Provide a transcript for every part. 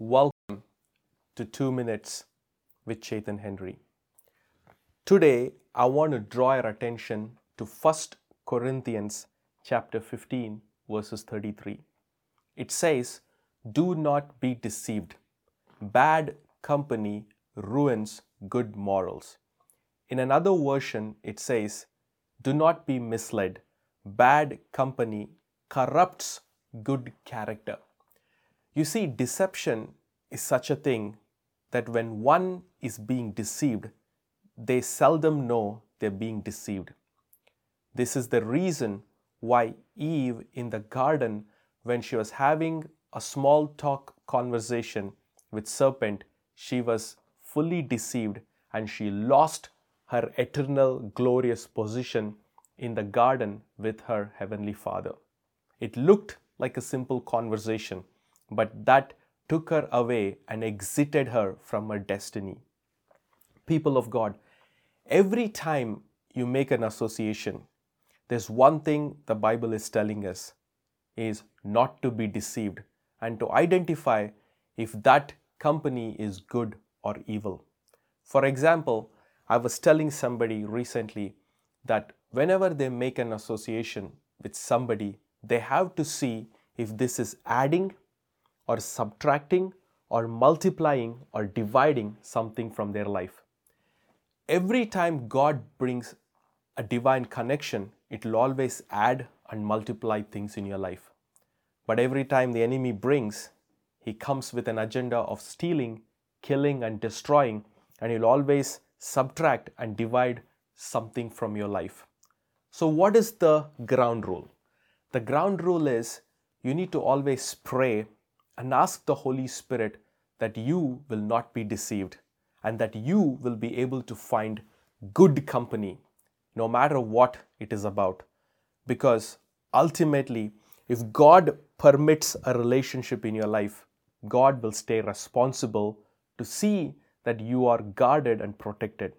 Welcome to 2 Minutes with Chaitanya Henry. Today, I want to draw your attention to 1 Corinthians chapter 15, verses 33. It says, "Do not be deceived. Bad company ruins good morals." In another version, it says, "Do not be misled. Bad company corrupts good character." You see, deception is such a thing that when one is being deceived, they seldom know they're being deceived. This is the reason why Eve in the garden, when she was having a small talk conversation with serpent, she was fully deceived and she lost her eternal glorious position in the garden with her Heavenly Father. It looked like a simple conversation, but that took her away and exited her from her destiny. People of God, every time you make an association, there's one thing the Bible is telling us, is not to be deceived and to identify if that company is good or evil. For example, I was telling somebody recently that whenever they make an association with somebody, they have to see if this is adding or subtracting or multiplying or dividing something from their life. Every time God brings a divine connection, it will always add and multiply things in your life. But every time the enemy brings, he comes with an agenda of stealing, killing and destroying, and he'll always subtract and divide something from your life. So what is the ground rule? The ground rule is you need to always pray and ask the Holy Spirit that you will not be deceived and that you will be able to find good company, no matter what it is about. Because ultimately, if God permits a relationship in your life, God will stay responsible to see that you are guarded and protected.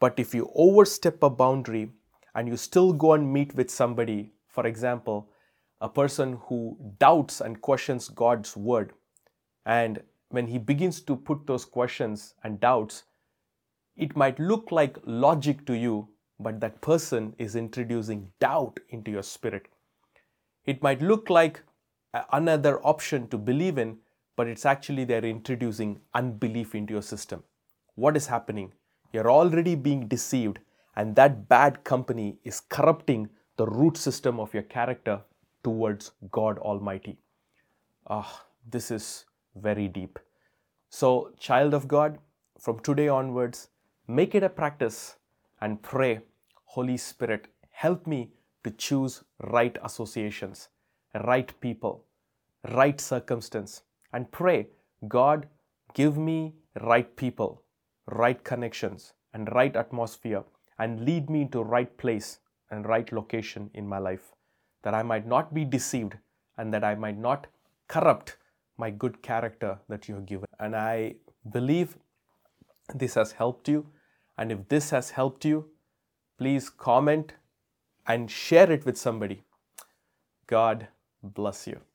But if you overstep a boundary and you still go and meet with somebody, for example, a person who doubts and questions God's word, and when he begins to put those questions and doubts, it might look like logic to you, but that person is introducing doubt into your spirit. It might look like another option to believe in, but it's actually they're introducing unbelief into your system. What is happening? You're already being deceived, and that bad company is corrupting the root system of your character towards God Almighty. This is very deep. So, child of God, from today onwards, make it a practice and pray, Holy Spirit, help me to choose right associations, right people, right circumstance. And pray, God, give me right people, right connections, and right atmosphere, and lead me to right place and right location in my life, that I might not be deceived and that I might not corrupt my good character that you have given. And I believe this has helped you. And if this has helped you, please comment and share it with somebody. God bless you.